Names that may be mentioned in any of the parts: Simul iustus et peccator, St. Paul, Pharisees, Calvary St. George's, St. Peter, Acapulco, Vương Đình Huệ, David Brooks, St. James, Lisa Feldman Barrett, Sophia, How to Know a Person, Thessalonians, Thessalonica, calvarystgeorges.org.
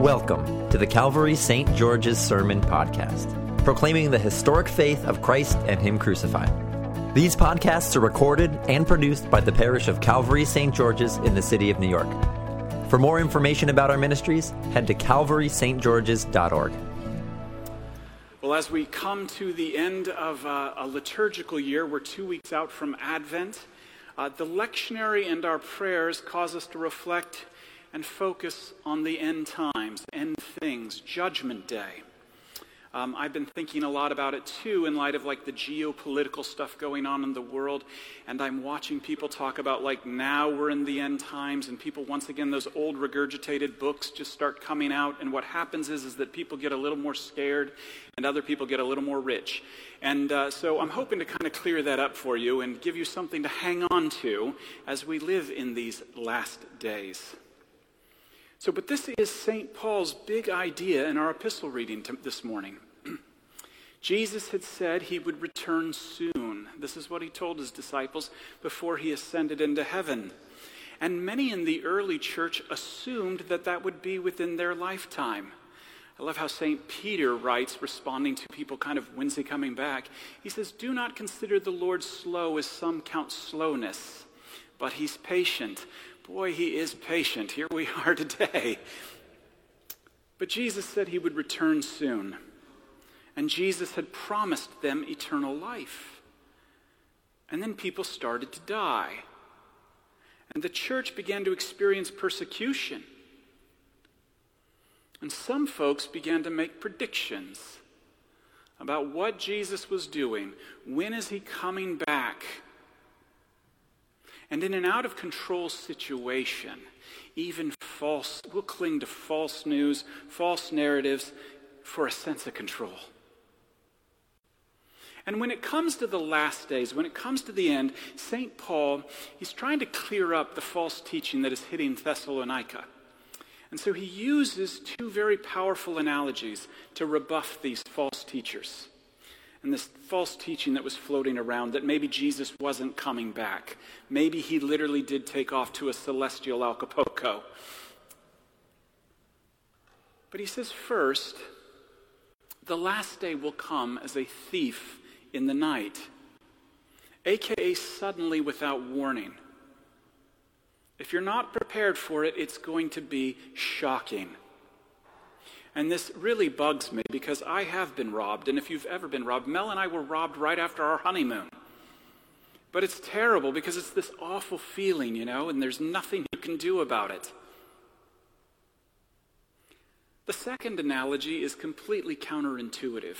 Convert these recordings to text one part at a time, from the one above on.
Welcome to the Calvary St. George's Sermon Podcast, proclaiming the historic faith of Christ and Him crucified. These podcasts are recorded and produced by the parish of Calvary St. George's in the city of New York. For more information about our ministries, head to calvarystgeorges.org. Well, as we come to the end of a liturgical year, we're 2 weeks out from Advent. The lectionary and our prayers cause us to reflect and focus on the end times, end things, Judgment Day. I've been thinking a lot about it too in light of the geopolitical stuff going on in the world, and I'm watching people talk about now we're in the end times, and people once again, those old regurgitated books just start coming out, and what happens is that people get a little more scared and other people get a little more rich. And so I'm hoping to kind of clear that up for you and give you something to hang on to as we live in these last days. So, but this is St. Paul's big idea in our epistle reading this morning. Jesus had said he would return soon. This is what he told his disciples before he ascended into heaven. And many in the early church assumed that that would be within their lifetime. I love how St. Peter writes, responding to people kind of, when's he coming back? He says, "Do not consider the Lord slow as some count slowness, but he's patient." Boy, he is patient. Here we are today. But Jesus said he would return soon. And Jesus had promised them eternal life. And then people started to die. And the church began to experience persecution. And some folks began to make predictions about what Jesus was doing. When is he coming back? And in an out-of-control situation, even we'll cling to false news, false narratives for a sense of control. And when it comes to the last days, when it comes to the end, St. Paul, he's trying to clear up the false teaching that is hitting Thessalonica. And so he uses two very powerful analogies to rebuff these false teachers and this false teaching that was floating around that maybe Jesus wasn't coming back. Maybe he literally did take off to a celestial Acapulco. But he says first, the last day will come as a thief in the night, aka suddenly without warning. If you're not prepared for it, it's going to be shocking. And this really bugs me because I have been robbed. And if you've ever been robbed, Mel and I were robbed right after our honeymoon. But it's terrible because it's this awful feeling, and there's nothing you can do about it. The second analogy is completely counterintuitive.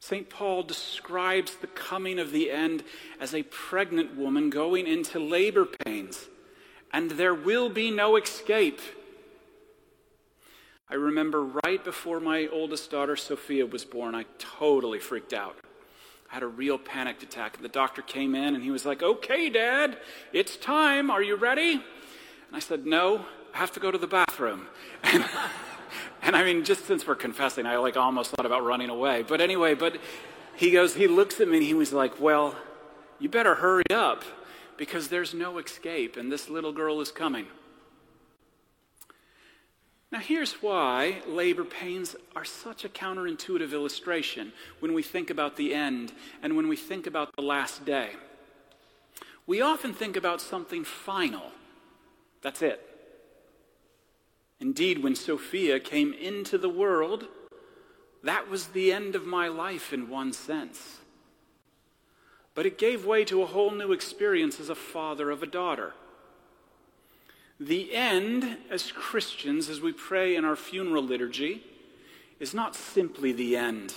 St. Paul describes the coming of the end as a pregnant woman going into labor pains, and there will be no escape. I remember right before my oldest daughter, Sophia, was born, I totally freaked out. I had a real panic attack. And the doctor came in, and he was like, "Okay, Dad, it's time. Are you ready?" And I said, "No, I have to go to the bathroom." And I mean, just since we're confessing, I almost thought about running away. But anyway, he looks at me, and he was like, "Well, you better hurry up, because there's no escape, and this little girl is coming." Now, here's why labor pains are such a counterintuitive illustration when we think about the end and when we think about the last day. We often think about something final. That's it. Indeed, when Sophia came into the world, that was the end of my life in one sense. But it gave way to a whole new experience as a father of a daughter. The end, as Christians, as we pray in our funeral liturgy, is not simply the end,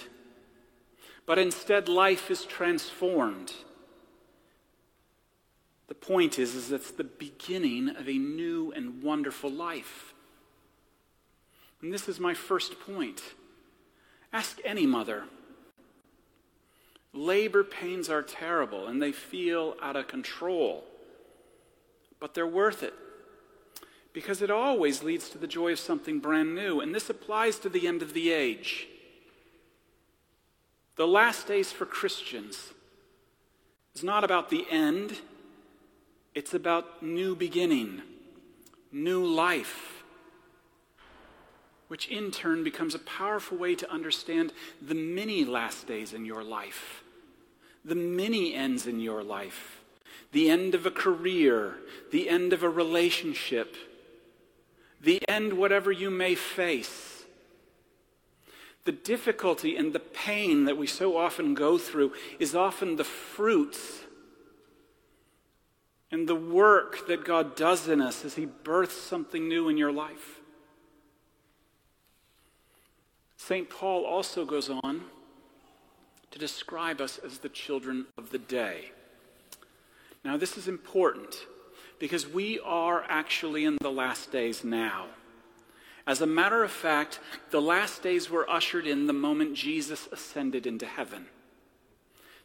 but instead life is transformed. The point is that's the beginning of a new and wonderful life. And this is my first point. Ask any mother. Labor pains are terrible, and they feel out of control, but they're worth it, because it always leads to the joy of something brand new. And this applies to the end of the age. The last days for Christians is not about the end. It's about new beginning, new life. which in turn becomes a powerful way to understand the many last days in your life, the many ends in your life, the end of a career, the end of a relationship, the end whatever you may face. The difficulty and the pain that we so often go through is often the fruits and the work that God does in us as He births something new in your life. St. Paul also goes on to describe us as the children of the day. Now, this is important because we are actually in the last days now. As a matter of fact, the last days were ushered in the moment Jesus ascended into heaven.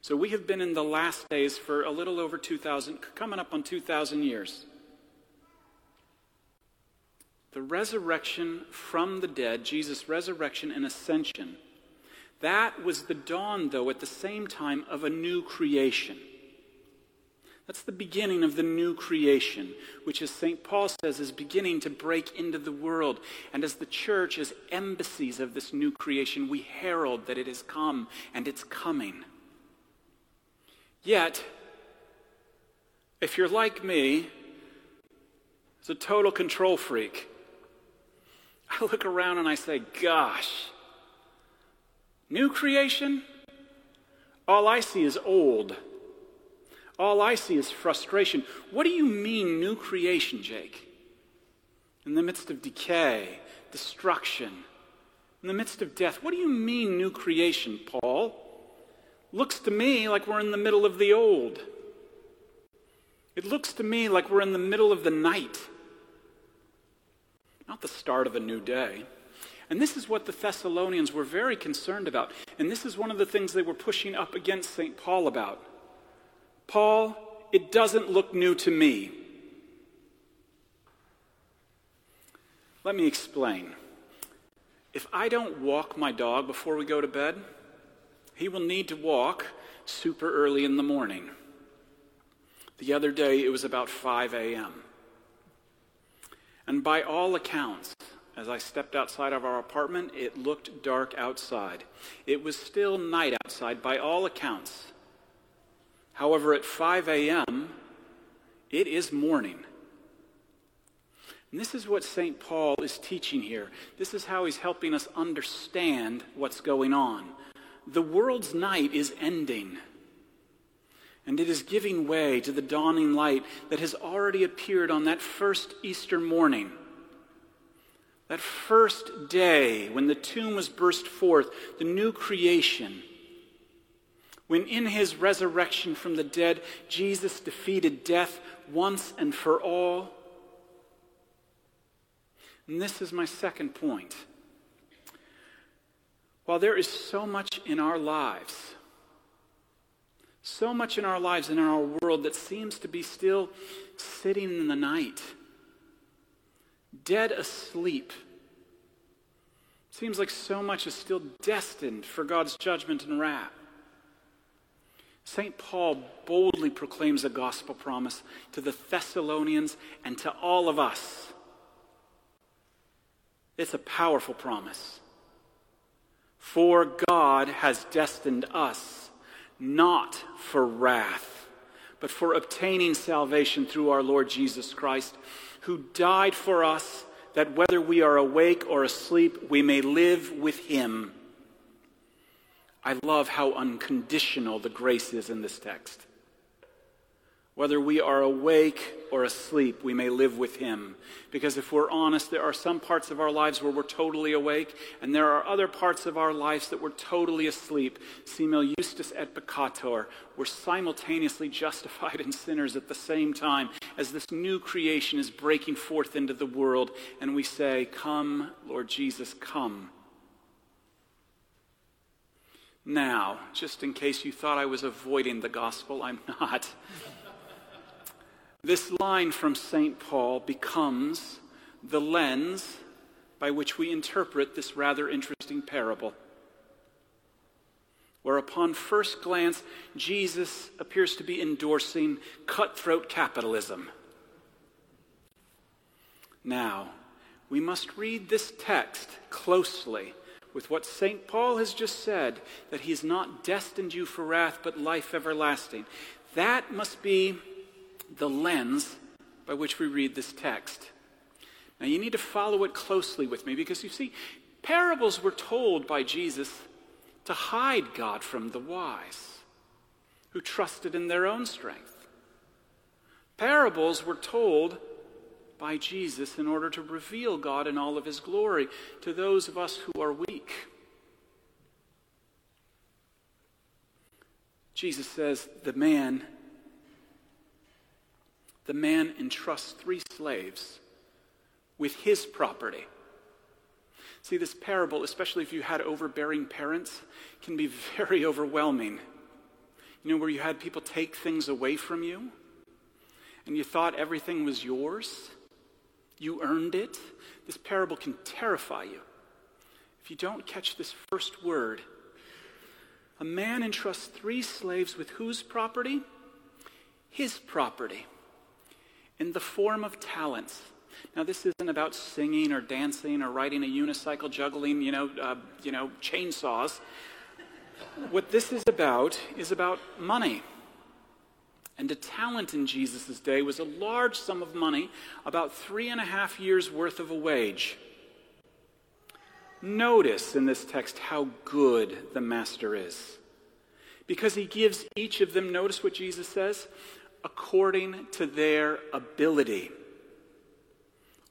So we have been in the last days for a little over 2,000, coming up on 2,000 years. The resurrection from the dead, Jesus' resurrection and ascension, that was the dawn, though, at the same time of a new creation. That's the beginning of the new creation, which, as St. Paul says, is beginning to break into the world. And as the church, as embassies of this new creation, we herald that it has come and it's coming. Yet, if you're like me, as a total control freak, I look around and I say, gosh, new creation? All I see is old. All I see is frustration. What do you mean, new creation, Jake? In the midst of decay, destruction, in the midst of death, what do you mean, new creation, Paul? Looks to me like we're in the middle of the old. It looks to me like we're in the middle of the night, not the start of a new day. And this is what the Thessalonians were very concerned about. And this is one of the things they were pushing up against St. Paul about. Paul, it doesn't look new to me. Let me explain. If I don't walk my dog before we go to bed, he will need to walk super early in the morning. The other day, it was about 5 a.m. And by all accounts, as I stepped outside of our apartment, it looked dark outside. It was still night outside, by all accounts. However, at 5 a.m., it is morning. And this is what St. Paul is teaching here. This is how he's helping us understand what's going on. The world's night is ending. And it is giving way to the dawning light that has already appeared on that first Easter morning. That first day when the tomb was burst forth, the new creation. When in His resurrection from the dead, Jesus defeated death once and for all. And this is my second point. While there is so much in our lives, so much in our lives and in our world that seems to be still sitting in the night, dead asleep. Seems like so much is still destined for God's judgment and wrath. St. Paul boldly proclaims a gospel promise to the Thessalonians and to all of us. It's a powerful promise. For God has destined us not for wrath, but for obtaining salvation through our Lord Jesus Christ, who died for us, that whether we are awake or asleep, we may live with Him. I love how unconditional the grace is in this text. Whether we are awake or asleep, we may live with Him. Because if we're honest, there are some parts of our lives where we're totally awake, and there are other parts of our lives that we're totally asleep. Simul iustus et peccator. We're simultaneously justified and sinners at the same time as this new creation is breaking forth into the world, and we say, come, Lord Jesus, come. Now, just in case you thought I was avoiding the gospel, I'm not. This line from St. Paul becomes the lens by which we interpret this rather interesting parable, where upon first glance, Jesus appears to be endorsing cutthroat capitalism. Now, we must read this text closely with what St. Paul has just said, that he's not destined you for wrath, but life everlasting. That must be the lens by which we read this text. Now you need to follow it closely with me, because you see, parables were told by Jesus to hide God from the wise, who trusted in their own strength. Parables were told by Jesus in order to reveal God in all of his glory to those of us who are weak. Jesus says, the man entrusts 3 slaves with his property. See, this parable, especially if you had overbearing parents, can be very overwhelming. You know, where you had people take things away from you, and you thought everything was yours, you earned it. This parable can terrify you if you don't catch this first word. A man entrusts 3 slaves with whose property? His property, in the form of talents. Now, this isn't about singing or dancing or riding a unicycle, juggling, chainsaws. What this is about money. And a talent in Jesus' day was a large sum of money, about 3.5 years' worth of a wage. Notice in this text how good the master is, because he gives each of them, notice what Jesus says, according to their ability.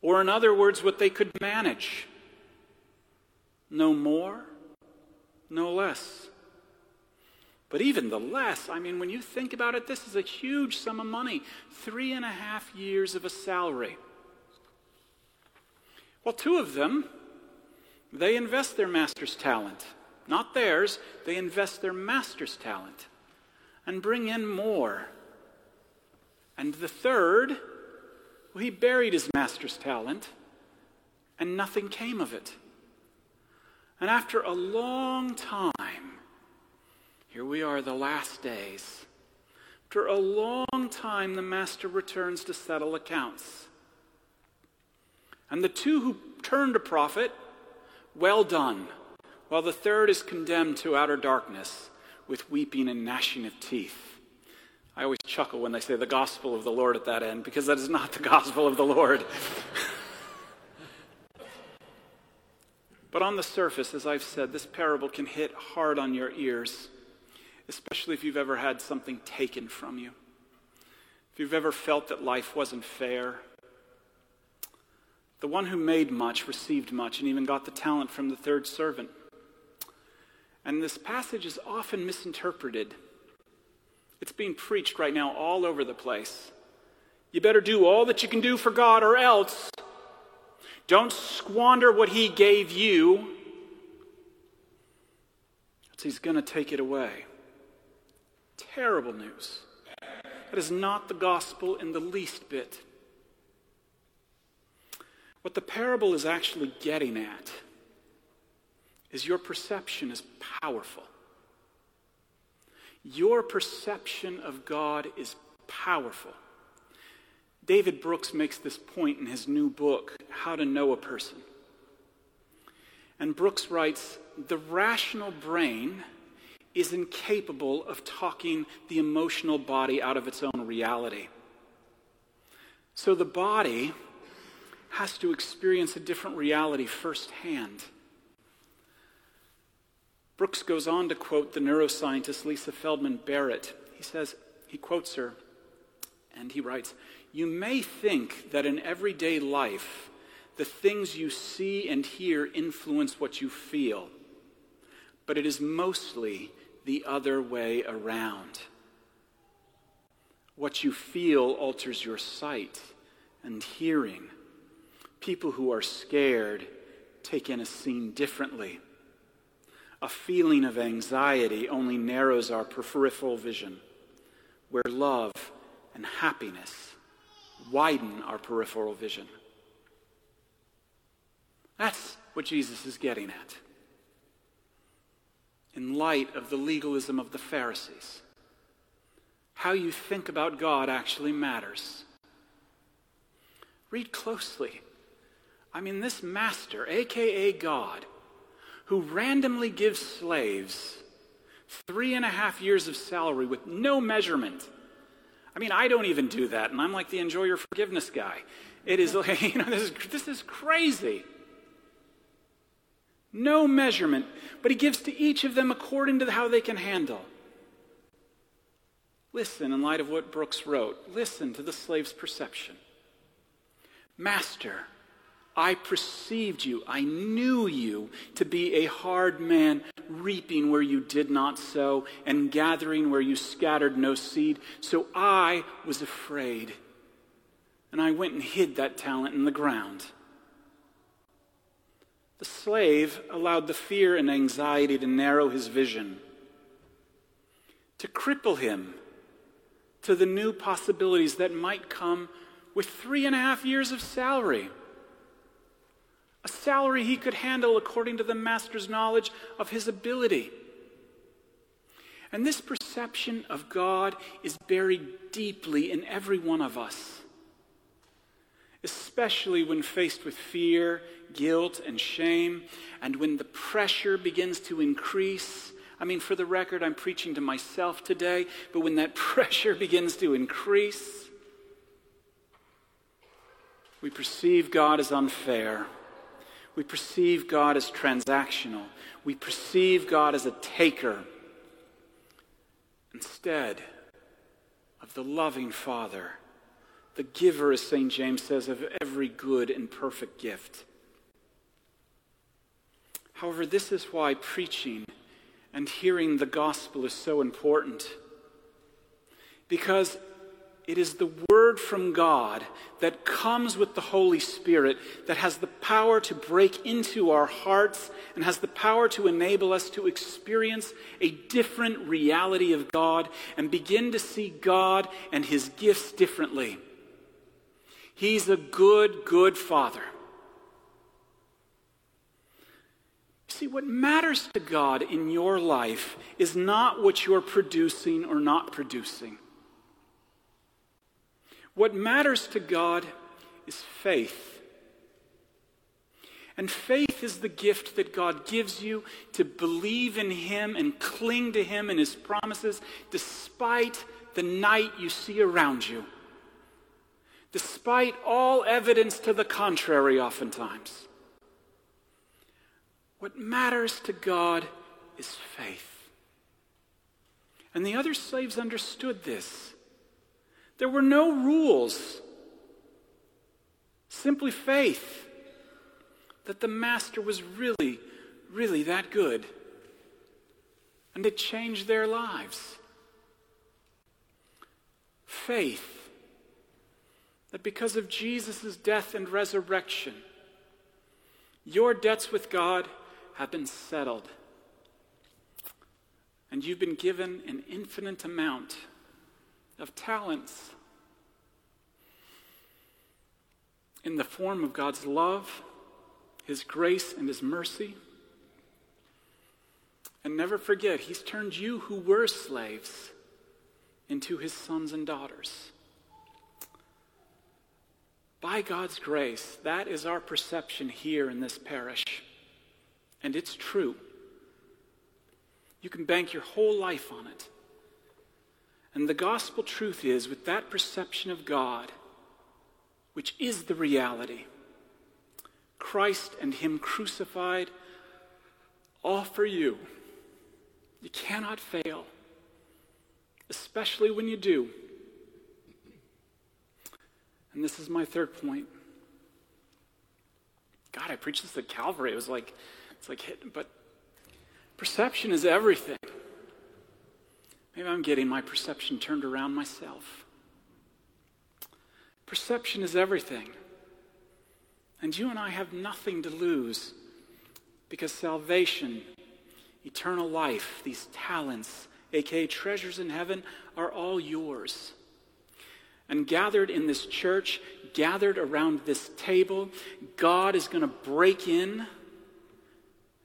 Or in other words, what they could manage. No more, no less. But even the less, I mean, when you think about it, this is a huge sum of money. 3.5 years of a salary. Well, 2 of them, they invest their master's talent. Not theirs, they invest their master's talent and bring in more. And the third, well, he buried his master's talent, and nothing came of it. And after a long time, here we are, the last days. After a long time, the master returns to settle accounts. And the 2 who turned a profit, well done, while the third is condemned to outer darkness with weeping and gnashing of teeth. I always chuckle when they say the gospel of the Lord at that end, because that is not the gospel of the Lord. But on the surface, as I've said, this parable can hit hard on your ears, especially if you've ever had something taken from you, if you've ever felt that life wasn't fair. The one who made much received much, and even got the talent from the third servant. And this passage is often misinterpreted. It's being preached right now all over the place. You better do all that you can do for God, or else. Don't squander what he gave you. He's going to take it away. Terrible news. That is not the gospel in the least bit. What the parable is actually getting at is your perception is powerful. Your perception of God is powerful. David Brooks makes this point in his new book, How to Know a Person. And Brooks writes, the rational brain is incapable of talking the emotional body out of its own reality. So the body has to experience a different reality firsthand. Brooks goes on to quote the neuroscientist Lisa Feldman Barrett. He says, he quotes her, and he writes, "You may think that in everyday life, the things you see and hear influence what you feel, but it is mostly the other way around. What you feel alters your sight and hearing. People who are scared take in a scene differently. A feeling of anxiety only narrows our peripheral vision, where love and happiness widen our peripheral vision." That's what Jesus is getting at, in light of the legalism of the Pharisees. How you think about God actually matters. Read closely. I mean, this master, a.k.a. God, who randomly gives slaves 3.5 years of salary with no measurement. I mean, I don't even do that, and I'm like the enjoy your forgiveness guy. It is like, you know, this is crazy. No measurement, but he gives to each of them according to how they can handle. Listen, in light of what Brooks wrote, listen to the slave's perception. Master, I perceived you, I knew you to be a hard man, reaping where you did not sow and gathering where you scattered no seed. So I was afraid, and I went and hid that talent in the ground. The slave allowed the fear and anxiety to narrow his vision, to cripple him to the new possibilities that might come with 3.5 years of salary. A salary he could handle according to the master's knowledge of his ability. And this perception of God is buried deeply in every one of us, especially when faced with fear, guilt, and shame, and when the pressure begins to increase. I mean, for the record, I'm preaching to myself today, but when that pressure begins to increase, we perceive God as unfair. We perceive God as transactional. We perceive God as a taker instead of the loving Father, the giver, as St. James says, of every good and perfect gift. However, this is why preaching and hearing the gospel is so important, because it is the word from God that comes with the Holy Spirit that has the power to break into our hearts and has the power to enable us to experience a different reality of God and begin to see God and his gifts differently. He's a good, good Father. See, what matters to God in your life is not what you're producing or not producing. What matters to God is faith. And faith is the gift that God gives you to believe in him and cling to him and his promises despite the night you see around you, despite all evidence to the contrary oftentimes. What matters to God is faith. And the other slaves understood this. There were no rules, simply faith that the master was really, really that good. And it changed their lives. Faith that because of Jesus' death and resurrection, your debts with God have been settled, and you've been given an infinite amount of talents in the form of God's love, his grace, and his mercy. And never forget, he's turned you who were slaves into his sons and daughters. By God's grace, that is our perception here in this parish. And it's true. You can bank your whole life on it. And the gospel truth is, with that perception of God, which is the reality, Christ and him crucified, all for you. You cannot fail, especially when you do. And this is my third point. God, I preached this at Calvary. But perception is everything. Maybe I'm getting my perception turned around myself. Perception is everything. And you and I have nothing to lose, because salvation, eternal life, these talents, aka treasures in heaven, are all yours. And gathered in this church, gathered around this table, God is going to break in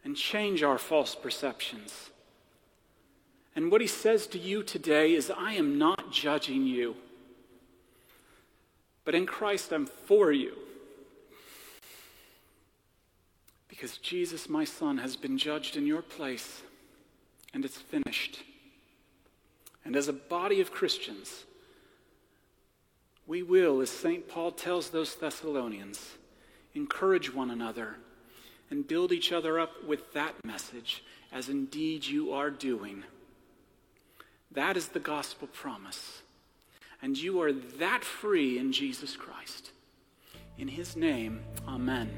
and change our false perceptions. And what he says to you today is, I am not judging you, but in Christ I'm for you. because Jesus, my son, has been judged in your place, and it's finished. And as a body of Christians, we will, as St. Paul tells those Thessalonians, encourage one another and build each other up with that message, as indeed you are doing. That is the gospel promise. And you are that free in Jesus Christ. In his name, amen.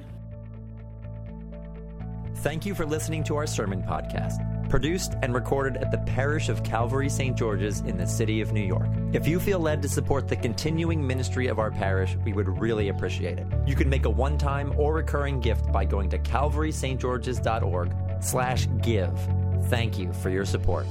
Thank you for listening to our sermon podcast, produced and recorded at the parish of Calvary St. George's in the city of New York. If you feel led to support the continuing ministry of our parish, we would really appreciate it. You can make a one-time or recurring gift by going to calvarystgeorges.or/give. Thank you for your support.